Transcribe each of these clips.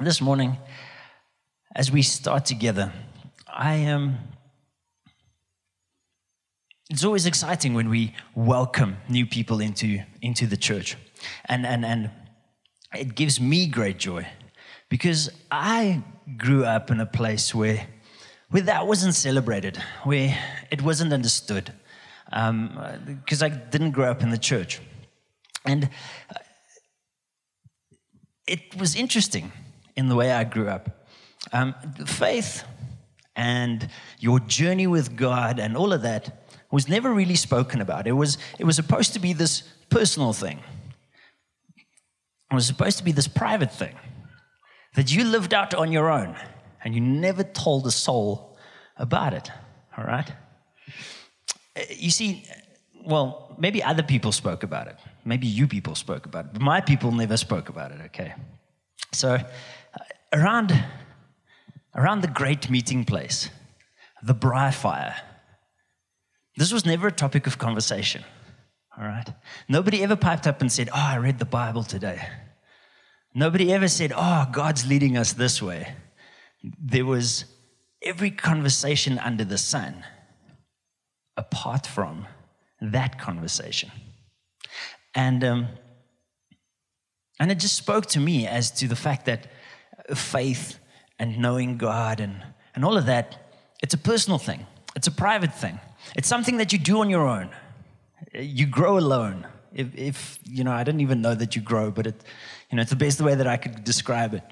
This morning, as we start together, it's always exciting when we welcome new people into the church. And it gives me great joy because I grew up in a place where that wasn't celebrated, where it wasn't understood, because I didn't grow up in the church. And it was interesting in the way I grew up. Faith and your journey with God and all of that was never really spoken about. It was supposed to be this personal thing. It was supposed to be this private thing that you lived out on your own, and you never told a soul about it, all right? You see, well, maybe other people spoke about it. Maybe you people spoke about it. But my people never spoke about it, okay? So around the great meeting place, the braai fire, this was never a topic of conversation, all right? Nobody ever piped up and said, I read the Bible today. Nobody ever said, God's leading us this way. There was every conversation under the sun apart from that conversation. And it just spoke to me as to the fact that faith and knowing God and all of that, it's a personal thing. It's a private thing. It's something that you do on your own. You grow alone. If I didn't even know that you grow, but it's the best way that I could describe it,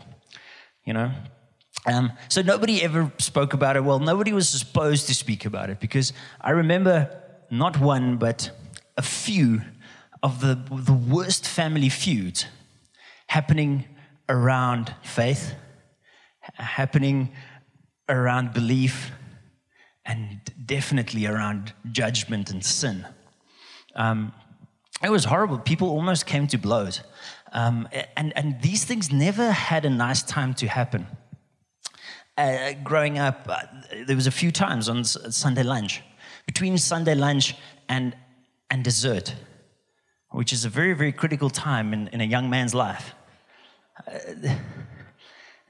So nobody ever spoke about it. Well, nobody was supposed to speak about it because I remember not one but a few of the worst family feuds happening around faith, happening around belief, and definitely around judgment and sin. It was horrible. People almost came to blows. And these things never had a nice time to happen. Growing up, there was a few times on Sunday lunch, between Sunday lunch and dessert, which is a very, very critical time in a young man's life.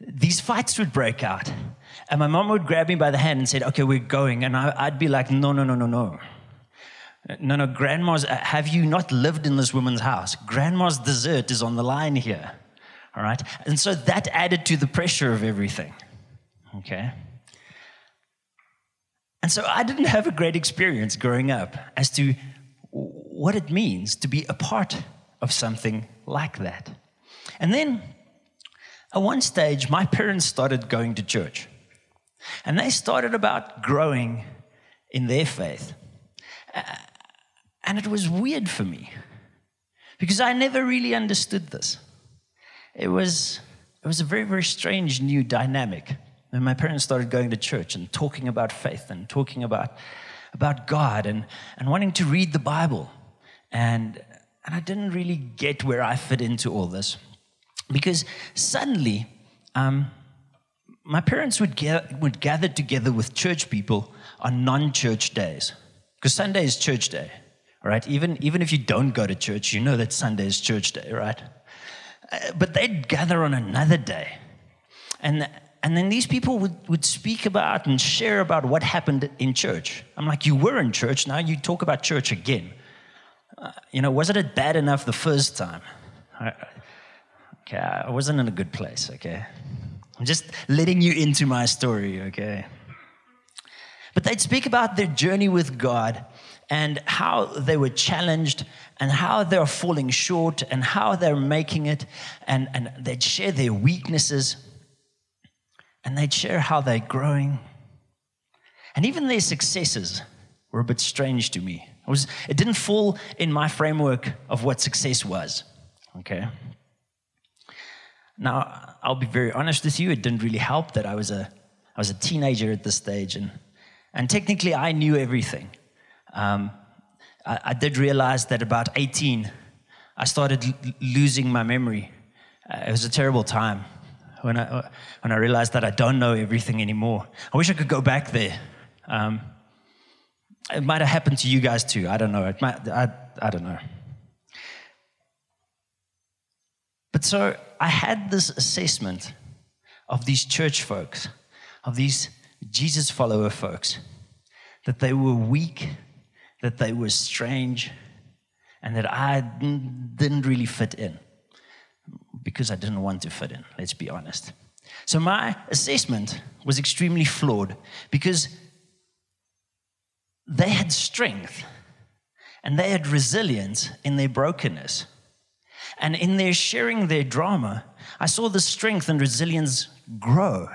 These fights would break out, and my mom would grab me by the hand and said, okay, we're going, and I'd be like, no, grandma's, have you not lived in this woman's house? Grandma's dessert is on the line here, all right? And so that added to the pressure of everything. Okay. And so I didn't have a great experience growing up as to what it means to be a part of something like that. And then at one stage, my parents started going to church. And they started about growing in their faith. And it was weird for me because I never really understood this. It was a very, very strange new dynamic. And my parents started going to church and talking about faith and talking about God and wanting to read the Bible. And I didn't really get where I fit into all this because suddenly my parents would gather together with church people on non-church days because Sunday is church day, right? Even if you don't go to church, you know that Sunday is church day, right? But they'd gather on another day and then these people would speak about and share about what happened in church. I'm like, you were in church, now you talk about church again. Wasn't it bad enough the first time? I wasn't in a good place, okay? I'm just letting you into my story, okay? But they'd speak about their journey with God and how they were challenged and how they're falling short and how they're making it. And they'd share their weaknesses. And they'd share how they're growing. And even their successes were a bit strange to me. It didn't fall in my framework of what success was, okay? Now, I'll be very honest with you, it didn't really help that I was a teenager at this stage. And technically, I knew everything. I did realize that about 18, I started losing my memory. It was a terrible time. When I realized that I don't know everything anymore. I wish I could go back there. It might have happened to you guys too. I don't know. I don't know. But so I had this assessment of these church folks, of these Jesus follower folks, that they were weak, that they were strange, and that I didn't really fit in because I didn't want to fit in, let's be honest. So my assessment was extremely flawed because they had strength and they had resilience in their brokenness. And in their sharing their drama, I saw the strength and resilience grow.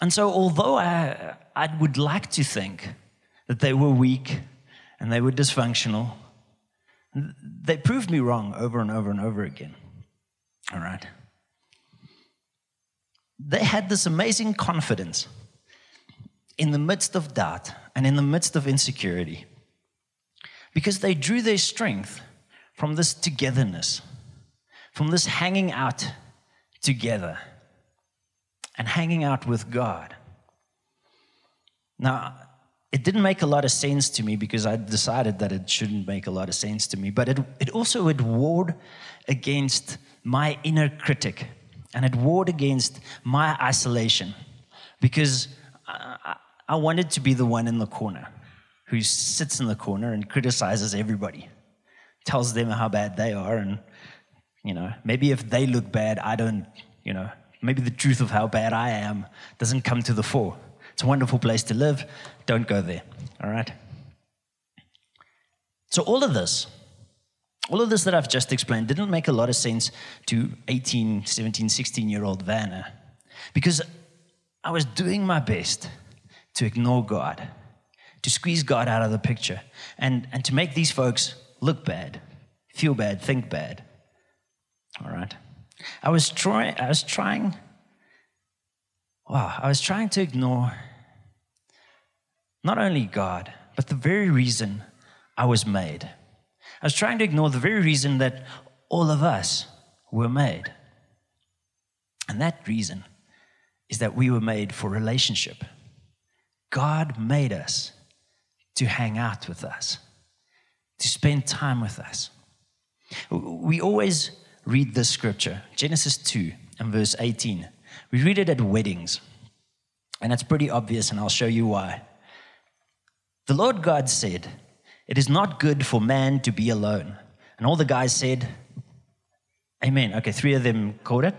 And so although I would like to think that they were weak and they were dysfunctional, they proved me wrong over and over and over again. All right. They had this amazing confidence in the midst of doubt and in the midst of insecurity because they drew their strength from this togetherness, from this hanging out together and hanging out with God. Now, it didn't make a lot of sense to me because I decided that it shouldn't make a lot of sense to me, but it also warred against my inner critic and it warred against my isolation because I wanted to be the one in the corner who sits in the corner and criticizes everybody, tells them how bad they are, and, you know, maybe if they look bad, I don't, you know, maybe the truth of how bad I am doesn't come to the fore. It's a wonderful place to live. Don't go there, all right? So all of this that I've just explained didn't make a lot of sense to 18, 17, 16-year-old Vanna because I was doing my best to ignore God, to squeeze God out of the picture, and to make these folks look bad, feel bad, think bad. All right. I was trying to ignore not only God, but the very reason I was made. I was trying to ignore the very reason that all of us were made. And that reason is that we were made for relationship. God made us to hang out with us, to spend time with us. We always read this scripture, Genesis 2 and verse 18. We read it at weddings, and it's pretty obvious, and I'll show you why. The Lord God said, "It is not good for man to be alone." And all the guys said, "Amen." Okay, three of them caught it.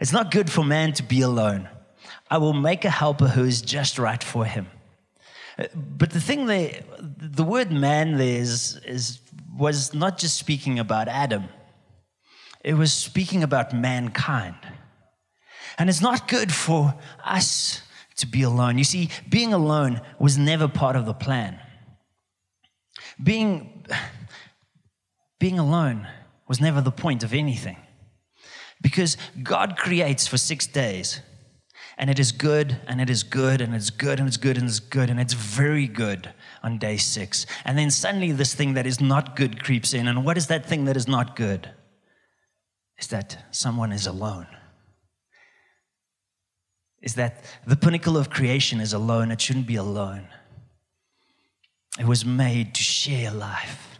It's not good for man to be alone. I will make a helper who is just right for him. But the thing there, the word man there was not just speaking about Adam. It was speaking about mankind. And it's not good for us to be alone. You see, being alone was never part of the plan. Being alone was never the point of anything. Because God creates for 6 days. And it is good, and it is good, and it's good, and it's good, and it's good, and it's very good on day 6. And then suddenly this thing that is not good creeps in. And what is that thing that is not good? Is that someone is alone. Is that the pinnacle of creation is alone. It shouldn't be alone. It was made to share life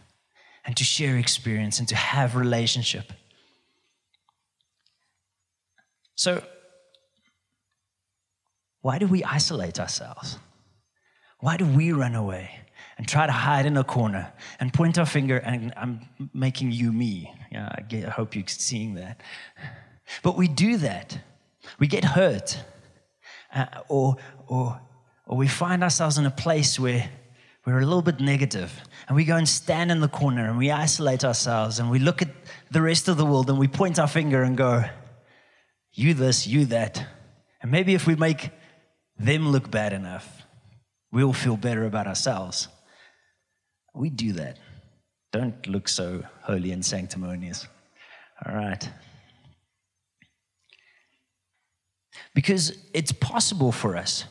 and to share experience and to have relationship. So, why do we isolate ourselves? Why do we run away and try to hide in a corner and point our finger? And I'm making you me. Yeah, I hope you're seeing that. But we do that. We get hurt, or we find ourselves in a place where we're a little bit negative, and we go and stand in the corner and we isolate ourselves and we look at the rest of the world and we point our finger and go, "You this, you that," and maybe if we make them look bad enough, we'll feel better about ourselves. We do that. Don't look so holy and sanctimonious. All right. Because it's possible for us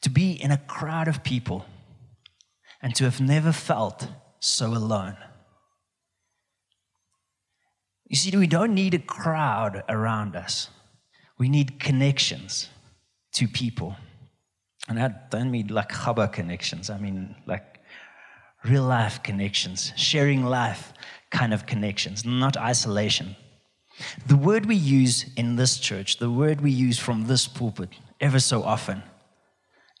to be in a crowd of people and to have never felt so alone. You see, we don't need a crowd around us. We need connections to people. And I don't mean like Chabad connections. I mean like real life connections, sharing life kind of connections, not isolation. The word we use in this church, the word we use from this pulpit ever so often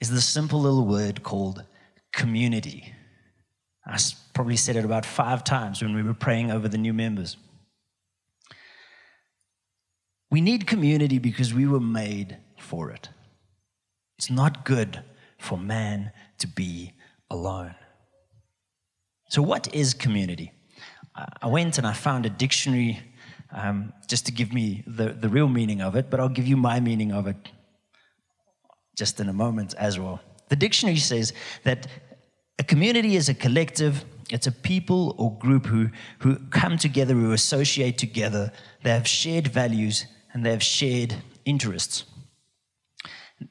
is this simple little word called community. I probably said it about 5 times when we were praying over the new members. We need community because we were made for it. It's not good for man to be alone. So what is community? I went and I found a dictionary just to give me the real meaning of it, but I'll give you my meaning of it just in a moment as well. The dictionary says that a community is a collective. It's a people or group who come together, who associate together. They have shared values and they have shared interests.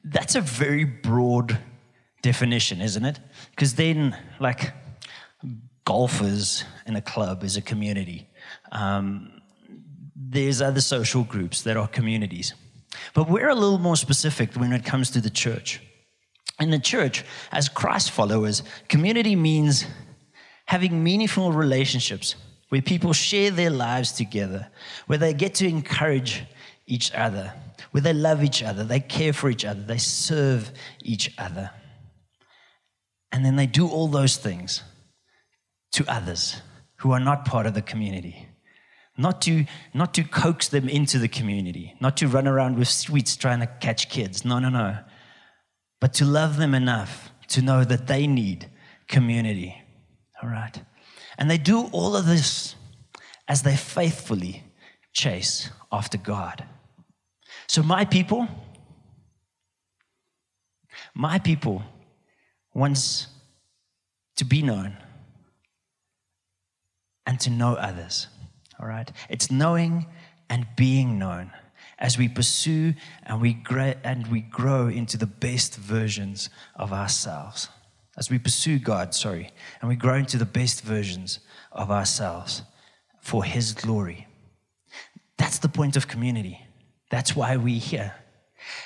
That's a very broad definition, isn't it? Because then, like, golfers in a club is a community. There's other social groups that are communities. But we're a little more specific when it comes to the church. In the church, as Christ followers, community means having meaningful relationships where people share their lives together, where they get to encourage each other, where they love each other, they care for each other, they serve each other. And then they do all those things to others who are not part of the community. Not to coax them into the community, not to run around with sweets trying to catch kids. No. But to love them enough to know that they need community. All right. And they do all of this as they faithfully chase after God. So my people wants to be known and to know others. All right. It's knowing and being known as we pursue and we grow into the best versions of ourselves. As we pursue God, and we grow into the best versions of ourselves for His glory. That's the point of community. That's why we're here.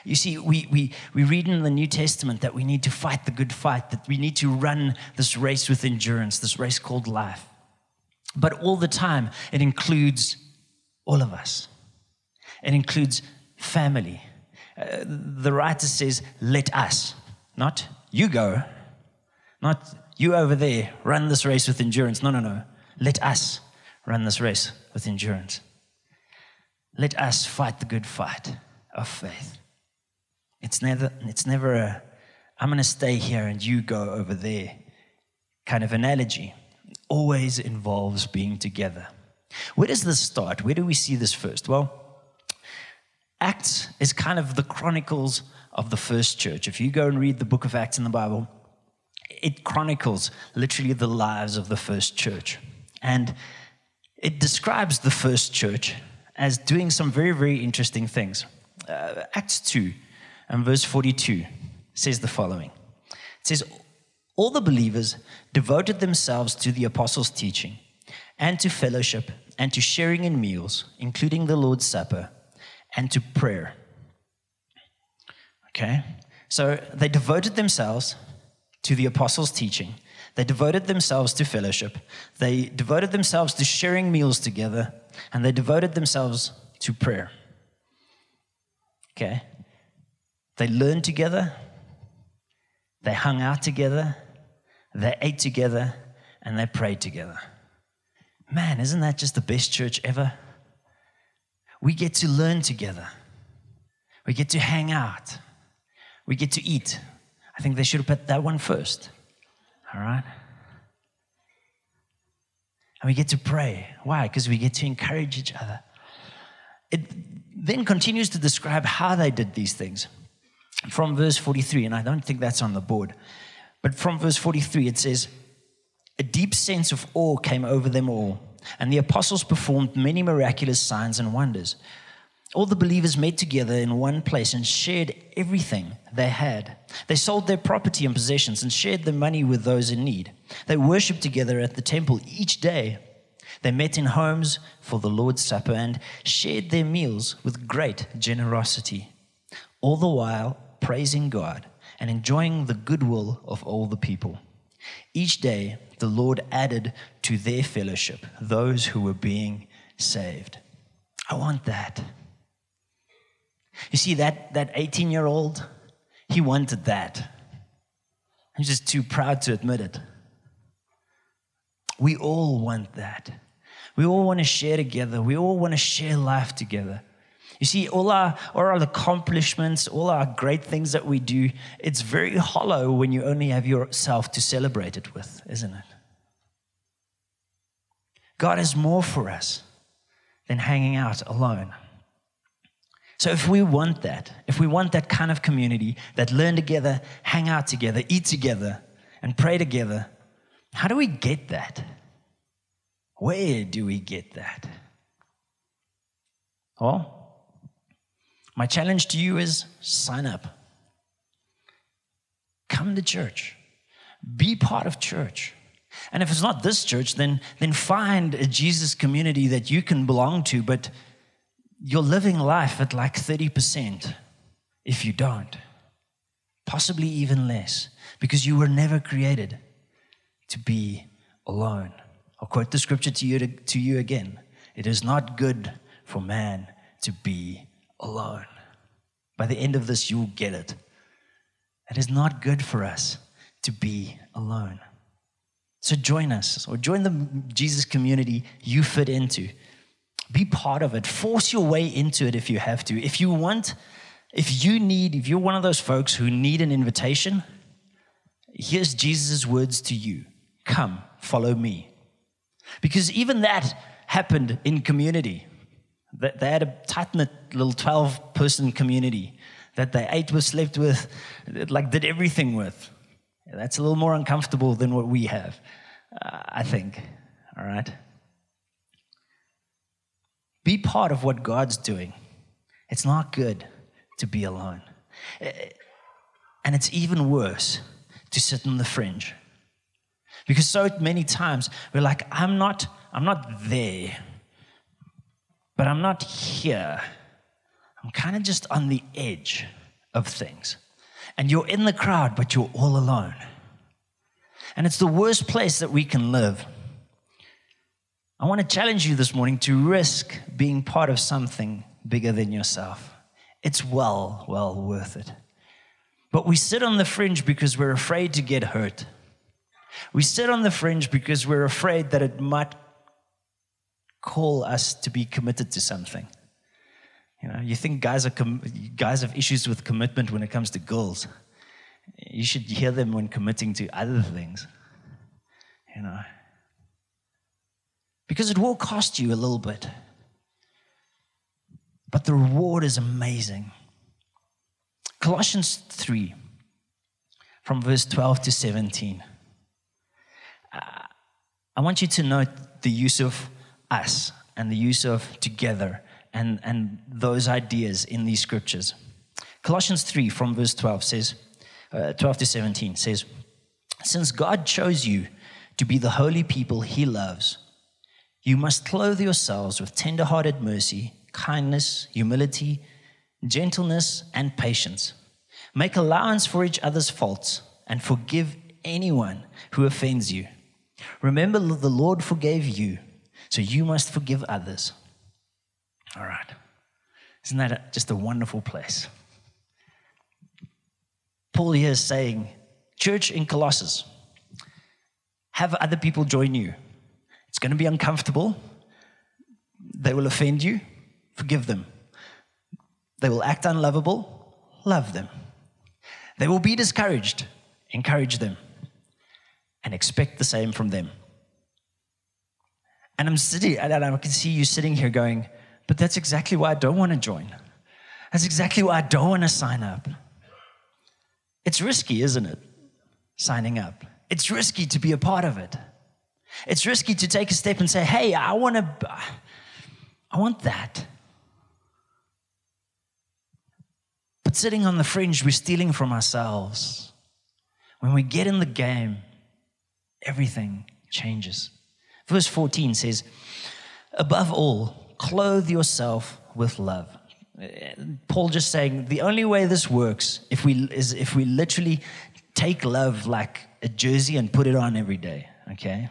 You see, we read in the New Testament that we need to fight the good fight, that we need to run this race with endurance, this race called life. But all the time, it includes all of us. It includes family. The writer says, let us, not you go, not you over there, run this race with endurance. No. Let us run this race with endurance. Let us fight the good fight of faith. It's never a, I'm going to stay here and you go over there kind of analogy. It always involves being together. Where does this start? Where do we see this first? Well, Acts is kind of the chronicles of the first church. If you go and read the book of Acts in the Bible, it chronicles literally the lives of the first church. And it describes the first church as doing some very, very interesting things. Acts 2 and verse 42 says the following. It says, all the believers devoted themselves to the apostles' teaching and to fellowship and to sharing in meals, including the Lord's Supper, and to prayer. Okay? So they devoted themselves to the apostles' teaching. They devoted themselves to fellowship. They devoted themselves to sharing meals together. And they devoted themselves to prayer. Okay? They learned together. They hung out together. They ate together. And they prayed together. Man, isn't that just the best church ever? We get to learn together. We get to hang out. We get to eat. I think they should have put that one first. All right? And we get to pray. Why? Because we get to encourage each other. It then continues to describe how they did these things. From verse 43, and I don't think that's on the board, but from verse 43 it says, a deep sense of awe came over them all. And the apostles performed many miraculous signs and wonders. All the believers met together in one place and shared everything they had. They sold their property and possessions and shared the money with those in need. They worshipped together at the temple each day. They met in homes for the Lord's Supper and shared their meals with great generosity, all the while praising God and enjoying the goodwill of all the people. Each day, the Lord added to their fellowship those who were being saved. I want that. You see, that 18-year-old, he wanted that. I'm just too proud to admit it. We all want that. We all want to share together. We all want to share life together. You see, all our accomplishments, all our great things that we do, it's very hollow when you only have yourself to celebrate it with, isn't it? God has more for us than hanging out alone. So if we want that, kind of community that learn together, hang out together, eat together, and pray together, how do we get that? Where do we get that? Well, my challenge to you is sign up. Come to church. Be part of church. And if it's not this church, then find a Jesus community that you can belong to, but you're living life at like 30% if you don't. Possibly even less, because you were never created to be alone. I'll quote the scripture to you again. It is not good for man to be alone. By the end of this, you'll get it. It is not good for us to be alone. So join us, or join the Jesus community you fit into. Be part of it. Force your way into it if you have to. If you want, if you're one of those folks who need an invitation, here's Jesus' words to you. Come, follow me. Because even that happened in community. They had a tight-knit little 12-person community that they ate with, slept with, like did everything with. That's a little more uncomfortable than what we have, I think. All right? Be part of what God's doing. It's not good to be alone. And it's even worse to sit on the fringe. Because so many times we're like, I'm not there. But I'm not here. I'm kind of just on the edge of things. And you're in the crowd, but you're all alone. And it's the worst place that we can live. I want to challenge you this morning to risk being part of something bigger than yourself. It's well worth it. But we sit on the fringe because we're afraid to get hurt. We sit on the fringe because we're afraid that it might call us to be committed to something. You know, you think guys have issues with commitment when it comes to girls. You should hear them when committing to other things. You know, because it will cost you a little bit, but the reward is amazing. Colossians 3, from verse 12 to 17. I want you to note the use of us and the use of together and those ideas in these scriptures. Colossians 3 from verse 12 says, 12 to 17 says, since God chose you to be the holy people he loves, you must clothe yourselves with tender-hearted mercy, kindness, humility, gentleness, and patience. Make allowance for each other's faults and forgive anyone who offends you. Remember the Lord forgave you, so you must forgive others. All right. Isn't that just a wonderful place? Paul here is saying, church in Colossus, have other people join you. It's going to be uncomfortable. They will offend you. Forgive them. They will act unlovable. Love them. They will be discouraged. Encourage them. And expect the same from them. And I can see you sitting here going, but that's exactly why I don't want to join. That's exactly why I don't want to sign up. It's risky, isn't it? Signing up. It's risky to be a part of it. It's risky to take a step and say, hey, I want that. But sitting on the fringe, we're stealing from ourselves. When we get in the game, everything changes. Verse 14 says, above all, clothe yourself with love. Paul just saying, the only way this works is if we literally take love like a jersey and put it on every day, okay?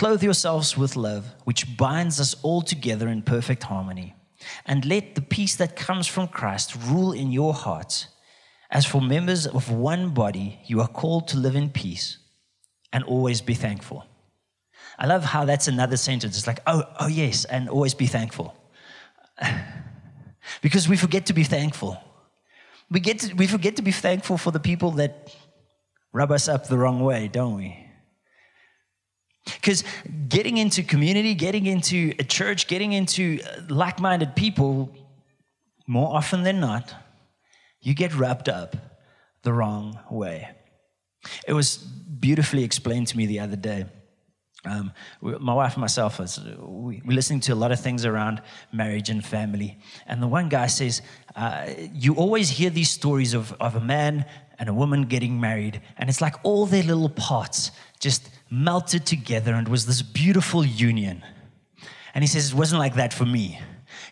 Clothe yourselves with love, which binds us all together in perfect harmony. And let the peace that comes from Christ rule in your hearts. As for members of one body, you are called to live in peace and always be thankful. I love how that's another sentence. It's like, oh yes, and always be thankful. Because we forget to be thankful. We forget to be thankful for the people that rub us up the wrong way, don't we? Because getting into community, getting into a church, getting into like-minded people, more often than not, you get rubbed up the wrong way. It was beautifully explained to me the other day. My wife and myself, we're listening to a lot of things around marriage and family. And the one guy says, you always hear these stories of a man and a woman getting married. And it's like all their little parts just melted together and was this beautiful union. And he says, it wasn't like that for me.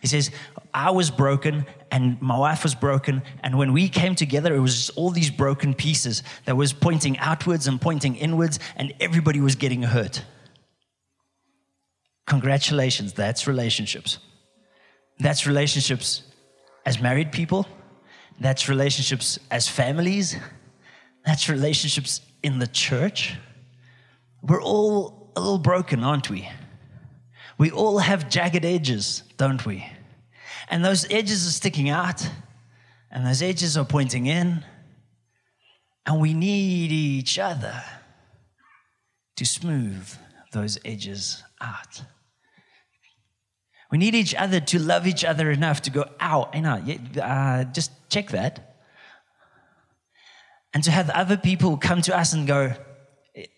He says, I was broken and my wife was broken, and when we came together, it was just all these broken pieces that was pointing outwards and pointing inwards, and everybody was getting hurt. Congratulations, that's relationships. That's relationships as married people. That's relationships as families. That's relationships in the church. We're all a little broken, aren't we? We all have jagged edges, don't we? And those edges are sticking out, and those edges are pointing in, and we need each other to smooth those edges out. We need each other to love each other enough to go, ow, I know, just check that. And to have other people come to us and go,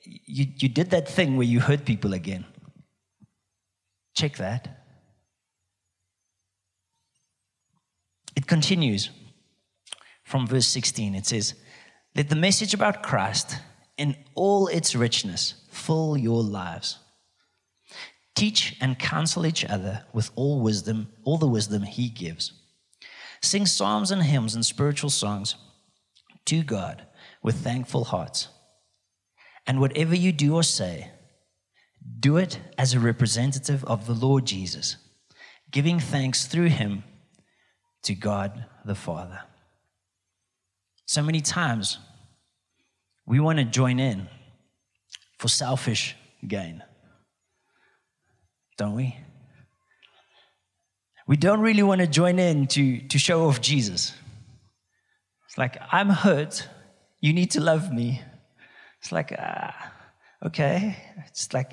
you did that thing where you hurt people again. Check that. It continues from verse 16. It says, let the message about Christ in all its richness fill your lives. Teach and counsel each other with all the wisdom he gives. Sing psalms and hymns and spiritual songs to God with thankful hearts. And whatever you do or say, do it as a representative of the Lord Jesus, giving thanks through him to God the Father. So many times, we want to join in for selfish gain, don't we? We don't really want to join in to show off Jesus. It's like, I'm hurt, you need to love me. It's like, okay. It's like,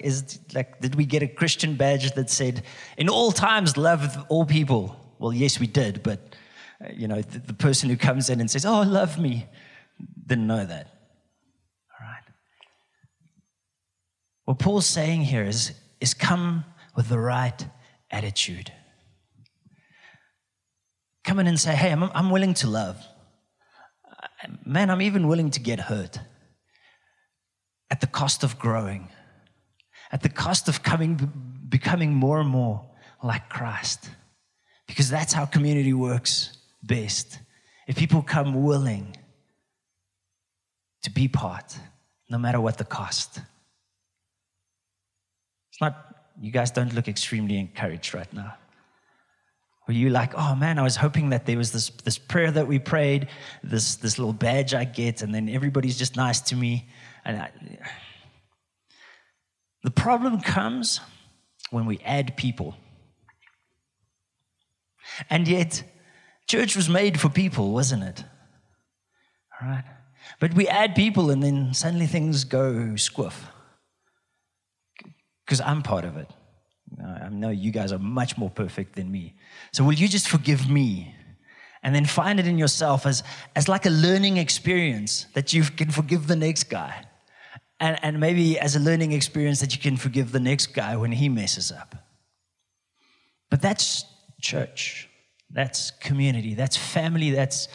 did we get a Christian badge that said, in all times, love all people? Well, yes, we did, but, the person who comes in and says, oh, love me, didn't know that. All right. What Paul's saying here is come with the right attitude. Come in and say, hey, I'm willing to love. Man, I'm even willing to get hurt. At the cost of growing, at the cost of becoming more and more like Christ. Because that's how community works best. If people come willing to be part, no matter what the cost. It's not, you guys don't look extremely encouraged right now. Were you like, oh man, I was hoping that there was this prayer that we prayed, this little badge I get, and then everybody's just nice to me. And the problem comes when we add people. And yet, church was made for people, wasn't it? All right. But we add people and then suddenly things go squiff. Because I'm part of it. I know you guys are much more perfect than me. So will you just forgive me? And then find it in yourself as like a learning experience that you can forgive the next guy. And maybe as a learning experience that you can forgive the next guy when he messes up. But that's church. That's community. That's family. That's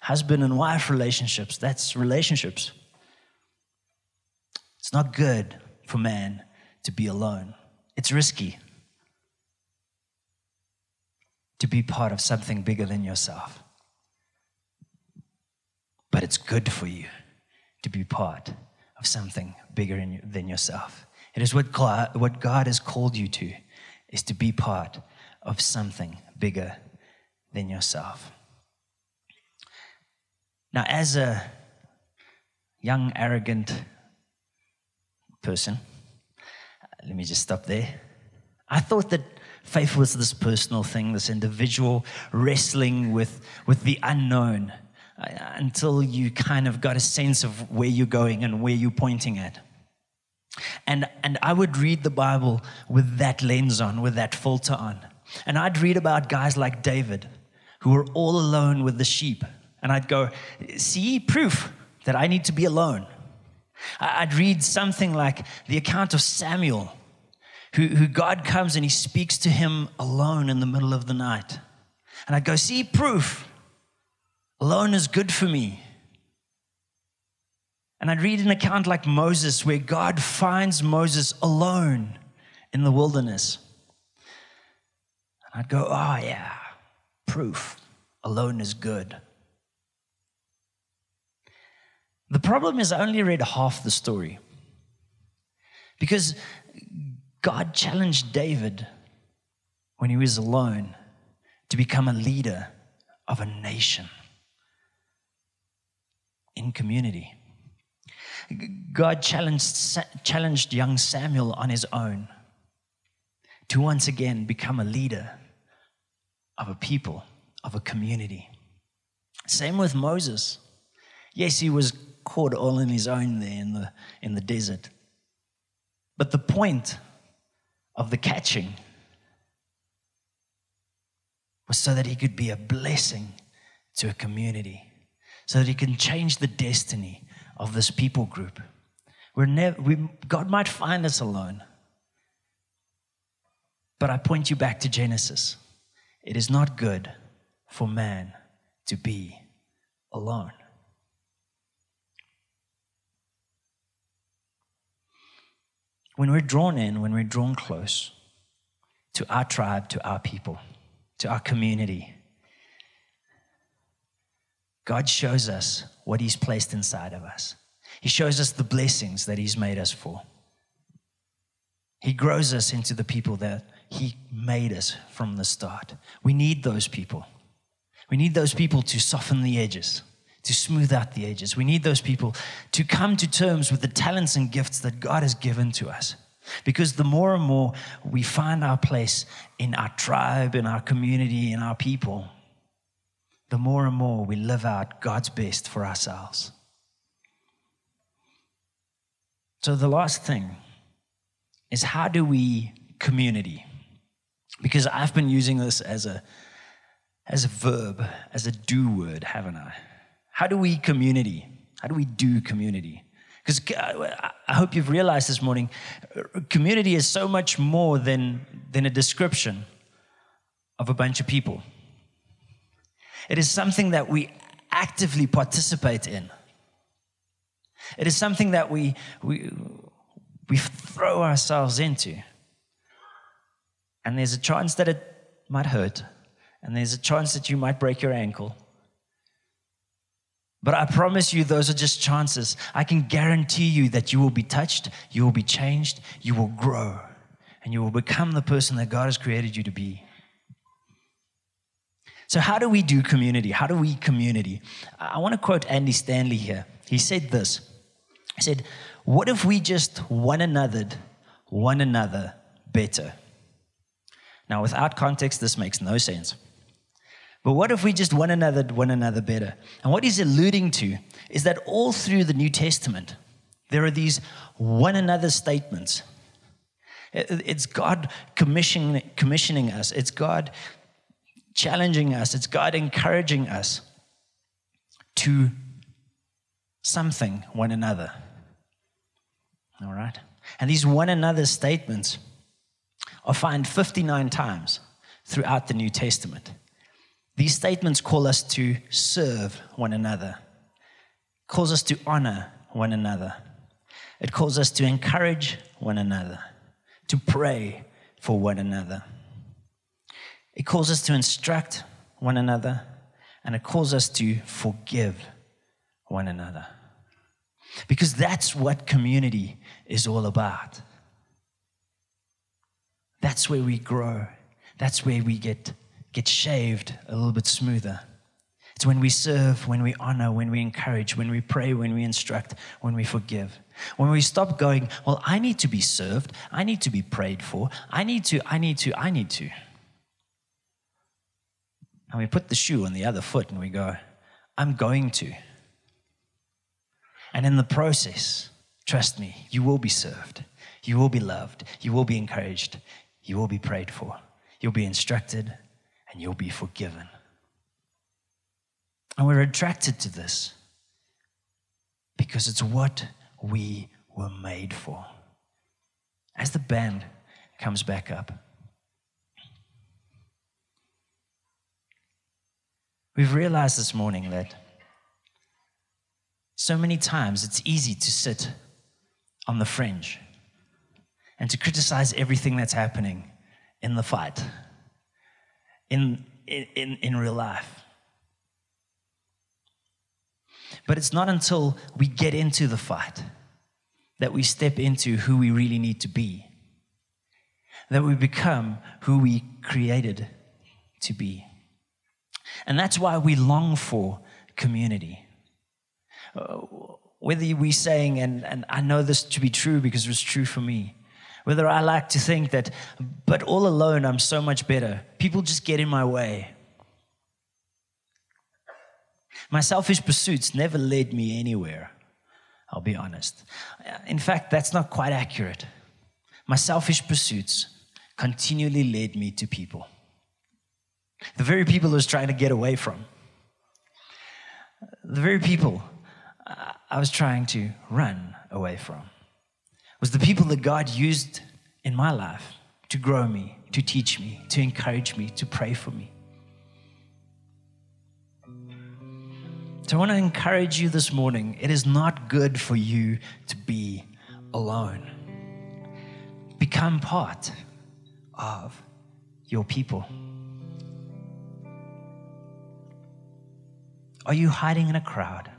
husband and wife relationships. That's relationships. It's not good for man to be alone. It's risky to be part of something bigger than yourself. But it's good for you to be part of something bigger than yourself. It is what God has called you to, is to be part of something bigger than yourself. Now, as a young, arrogant person, let me just stop there. I thought that faith was this personal thing, this individual wrestling with the unknown, until you kind of got a sense of where you're going and where you're pointing at. And I would read the Bible with that lens on, with that filter on. And I'd read about guys like David, who were all alone with the sheep. And I'd go, see, proof that I need to be alone. I'd read something like the account of Samuel, who God comes and he speaks to him alone in the middle of the night. And I'd go, see, proof. Alone is good for me. And I'd read an account like Moses, where God finds Moses alone in the wilderness. And I'd go, oh yeah, proof. Alone is good. The problem is I only read half the story, because God challenged David when he was alone to become a leader of a nation in community. God challenged young Samuel on his own to once again become a leader of a people, of a community. Same with Moses. Yes, he was caught all on his own there in the desert. But the point of the catching was so that he could be a blessing to a community, so that he can change the destiny of this people group. God might find us alone, but I point you back to Genesis. It is not good for man to be alone. When we're drawn in, when we're drawn close to our tribe, to our people, to our community, God shows us what he's placed inside of us. He shows us the blessings that he's made us for. He grows us into the people that he made us from the start. We need those people. We need those people to soften the edges, to smooth out the edges. We need those people to come to terms with the talents and gifts that God has given to us. Because the more and more we find our place in our tribe, in our community, in our people, the more and more we live out God's best for ourselves. So the last thing is, how do we community? Because I've been using this as a verb, as a do word, haven't I? How do we community? How do we do community? Because I hope you've realized this morning, community is so much more than a description of a bunch of people. It is something that we actively participate in. It is something that we throw ourselves into. And there's a chance that it might hurt, and there's a chance that you might break your ankle. But I promise you, those are just chances. I can guarantee you that you will be touched, you will be changed, you will grow, and you will become the person that God has created you to be. So how do we do community? How do we community? I want to quote Andy Stanley here. He said this. He said, what if we just one-anothered one another better? Now, without context, this makes no sense. But what if we just one-anothered one another better? And what he's alluding to is that all through the New Testament, there are these one-another statements. It's God commissioning us. It's God challenging us, it's God encouraging us to something, one another. All right? And these one another statements are found 59 times throughout the New Testament. These statements call us to serve one another, calls us to honor one another, it calls us to encourage one another, to pray for one another. It calls us to instruct one another, and it calls us to forgive one another. Because that's what community is all about. That's where we grow. That's where we get shaved a little bit smoother. It's when we serve, when we honor, when we encourage, when we pray, when we instruct, when we forgive. When we stop going, well, I need to be served. I need to be prayed for. I need to. And we put the shoe on the other foot and we go, I'm going to. And in the process, trust me, you will be served. You will be loved. You will be encouraged. You will be prayed for. You'll be instructed and you'll be forgiven. And we're attracted to this because it's what we were made for. As the band comes back up, we've realized this morning that so many times it's easy to sit on the fringe and to criticize everything that's happening in the fight, in real life. But it's not until we get into the fight that we step into who we really need to be, that we become who we created to be. And that's why we long for community. Whether we're saying, and I know this to be true because it was true for me, whether I like to think that, but all alone I'm so much better. People just get in my way. My selfish pursuits never led me anywhere, I'll be honest. In fact, that's not quite accurate. My selfish pursuits continually led me to people. The very people I was trying to get away from. The very people I was trying to run away from was the people that God used in my life to grow me, to teach me, to encourage me, to pray for me. So I want to encourage you this morning. It is not good for you to be alone. Become part of your people. Are you hiding in a crowd?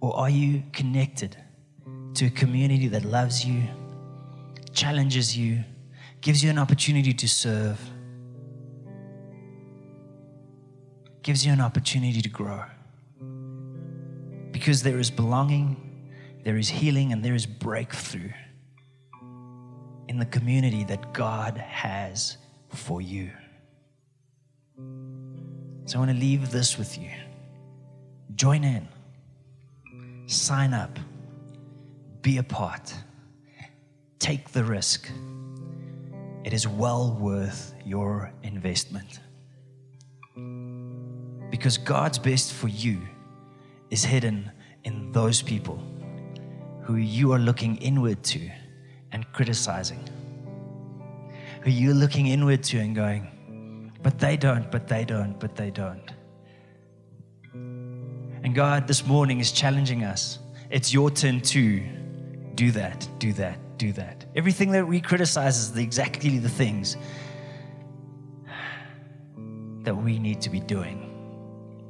Or are you connected to a community that loves you, challenges you, gives you an opportunity to serve, gives you an opportunity to grow? Because there is belonging, there is healing, and there is breakthrough in the community that God has for you. So I want to leave this with you. Join in. Sign up. Be a part. Take the risk. It is well worth your investment. Because God's best for you is hidden in those people who you are looking inward to and criticizing. Who you're looking inward to and going, but they don't. And God this morning is challenging us. It's your turn to do that. Everything that we criticize is exactly the things that we need to be doing.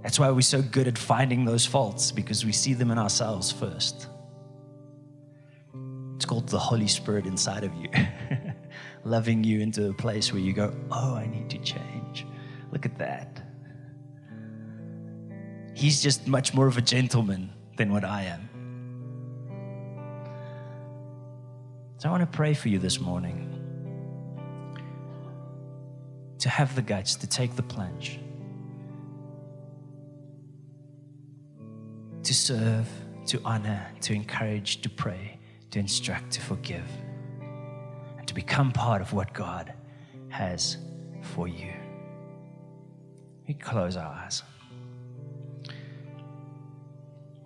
That's why we're so good at finding those faults, because we see them in ourselves first. It's called the Holy Spirit inside of you, loving you into a place where you go, oh, I need to change. Look at that. He's just much more of a gentleman than what I am. So I want to pray for you this morning to have the guts to take the plunge, to serve, to honor, to encourage, to pray, to instruct, to forgive, and to become part of what God has for you. We close our eyes.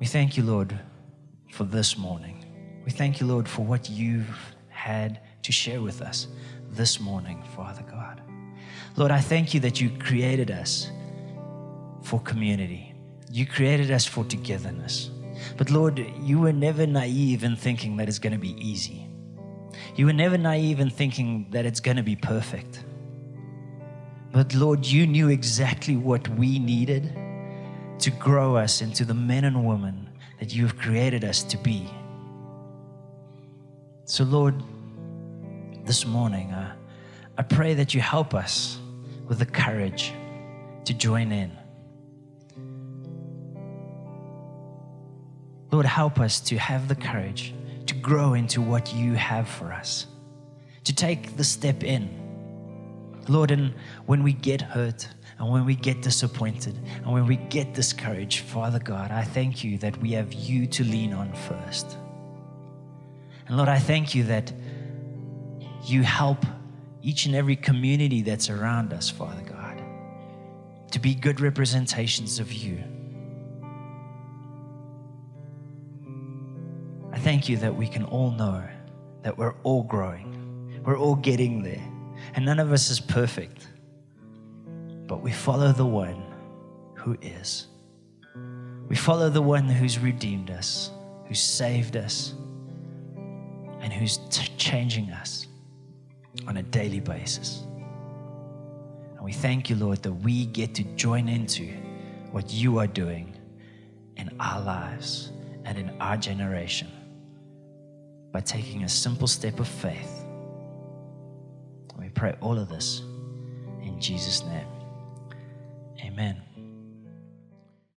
We thank you, Lord, for this morning. We thank you, Lord, for what you've had to share with us this morning, Father God. Lord, I thank you that you created us for community. You created us for togetherness. But Lord, you were never naive in thinking that it's going to be easy. You were never naive in thinking that it's going to be perfect. But Lord, you knew exactly what we needed to grow us into the men and women that you have created us to be. So Lord, this morning, I pray that you help us with the courage to join in. Lord, help us to have the courage to grow into what you have for us, to take the step in. Lord, and when we get hurt and when we get disappointed and when we get discouraged, Father God, I thank you that we have you to lean on first. And Lord, I thank you that you help each and every community that's around us, Father God, to be good representations of you. I thank you that we can all know that we're all growing, we're all getting there, and none of us is perfect, but we follow the one who is. We follow the one who's redeemed us, who's saved us, and who's changing us on a daily basis. And we thank you, Lord, that we get to join into what you are doing in our lives and in our generation by taking a simple step of faith. Pray all of this in Jesus' name. Amen.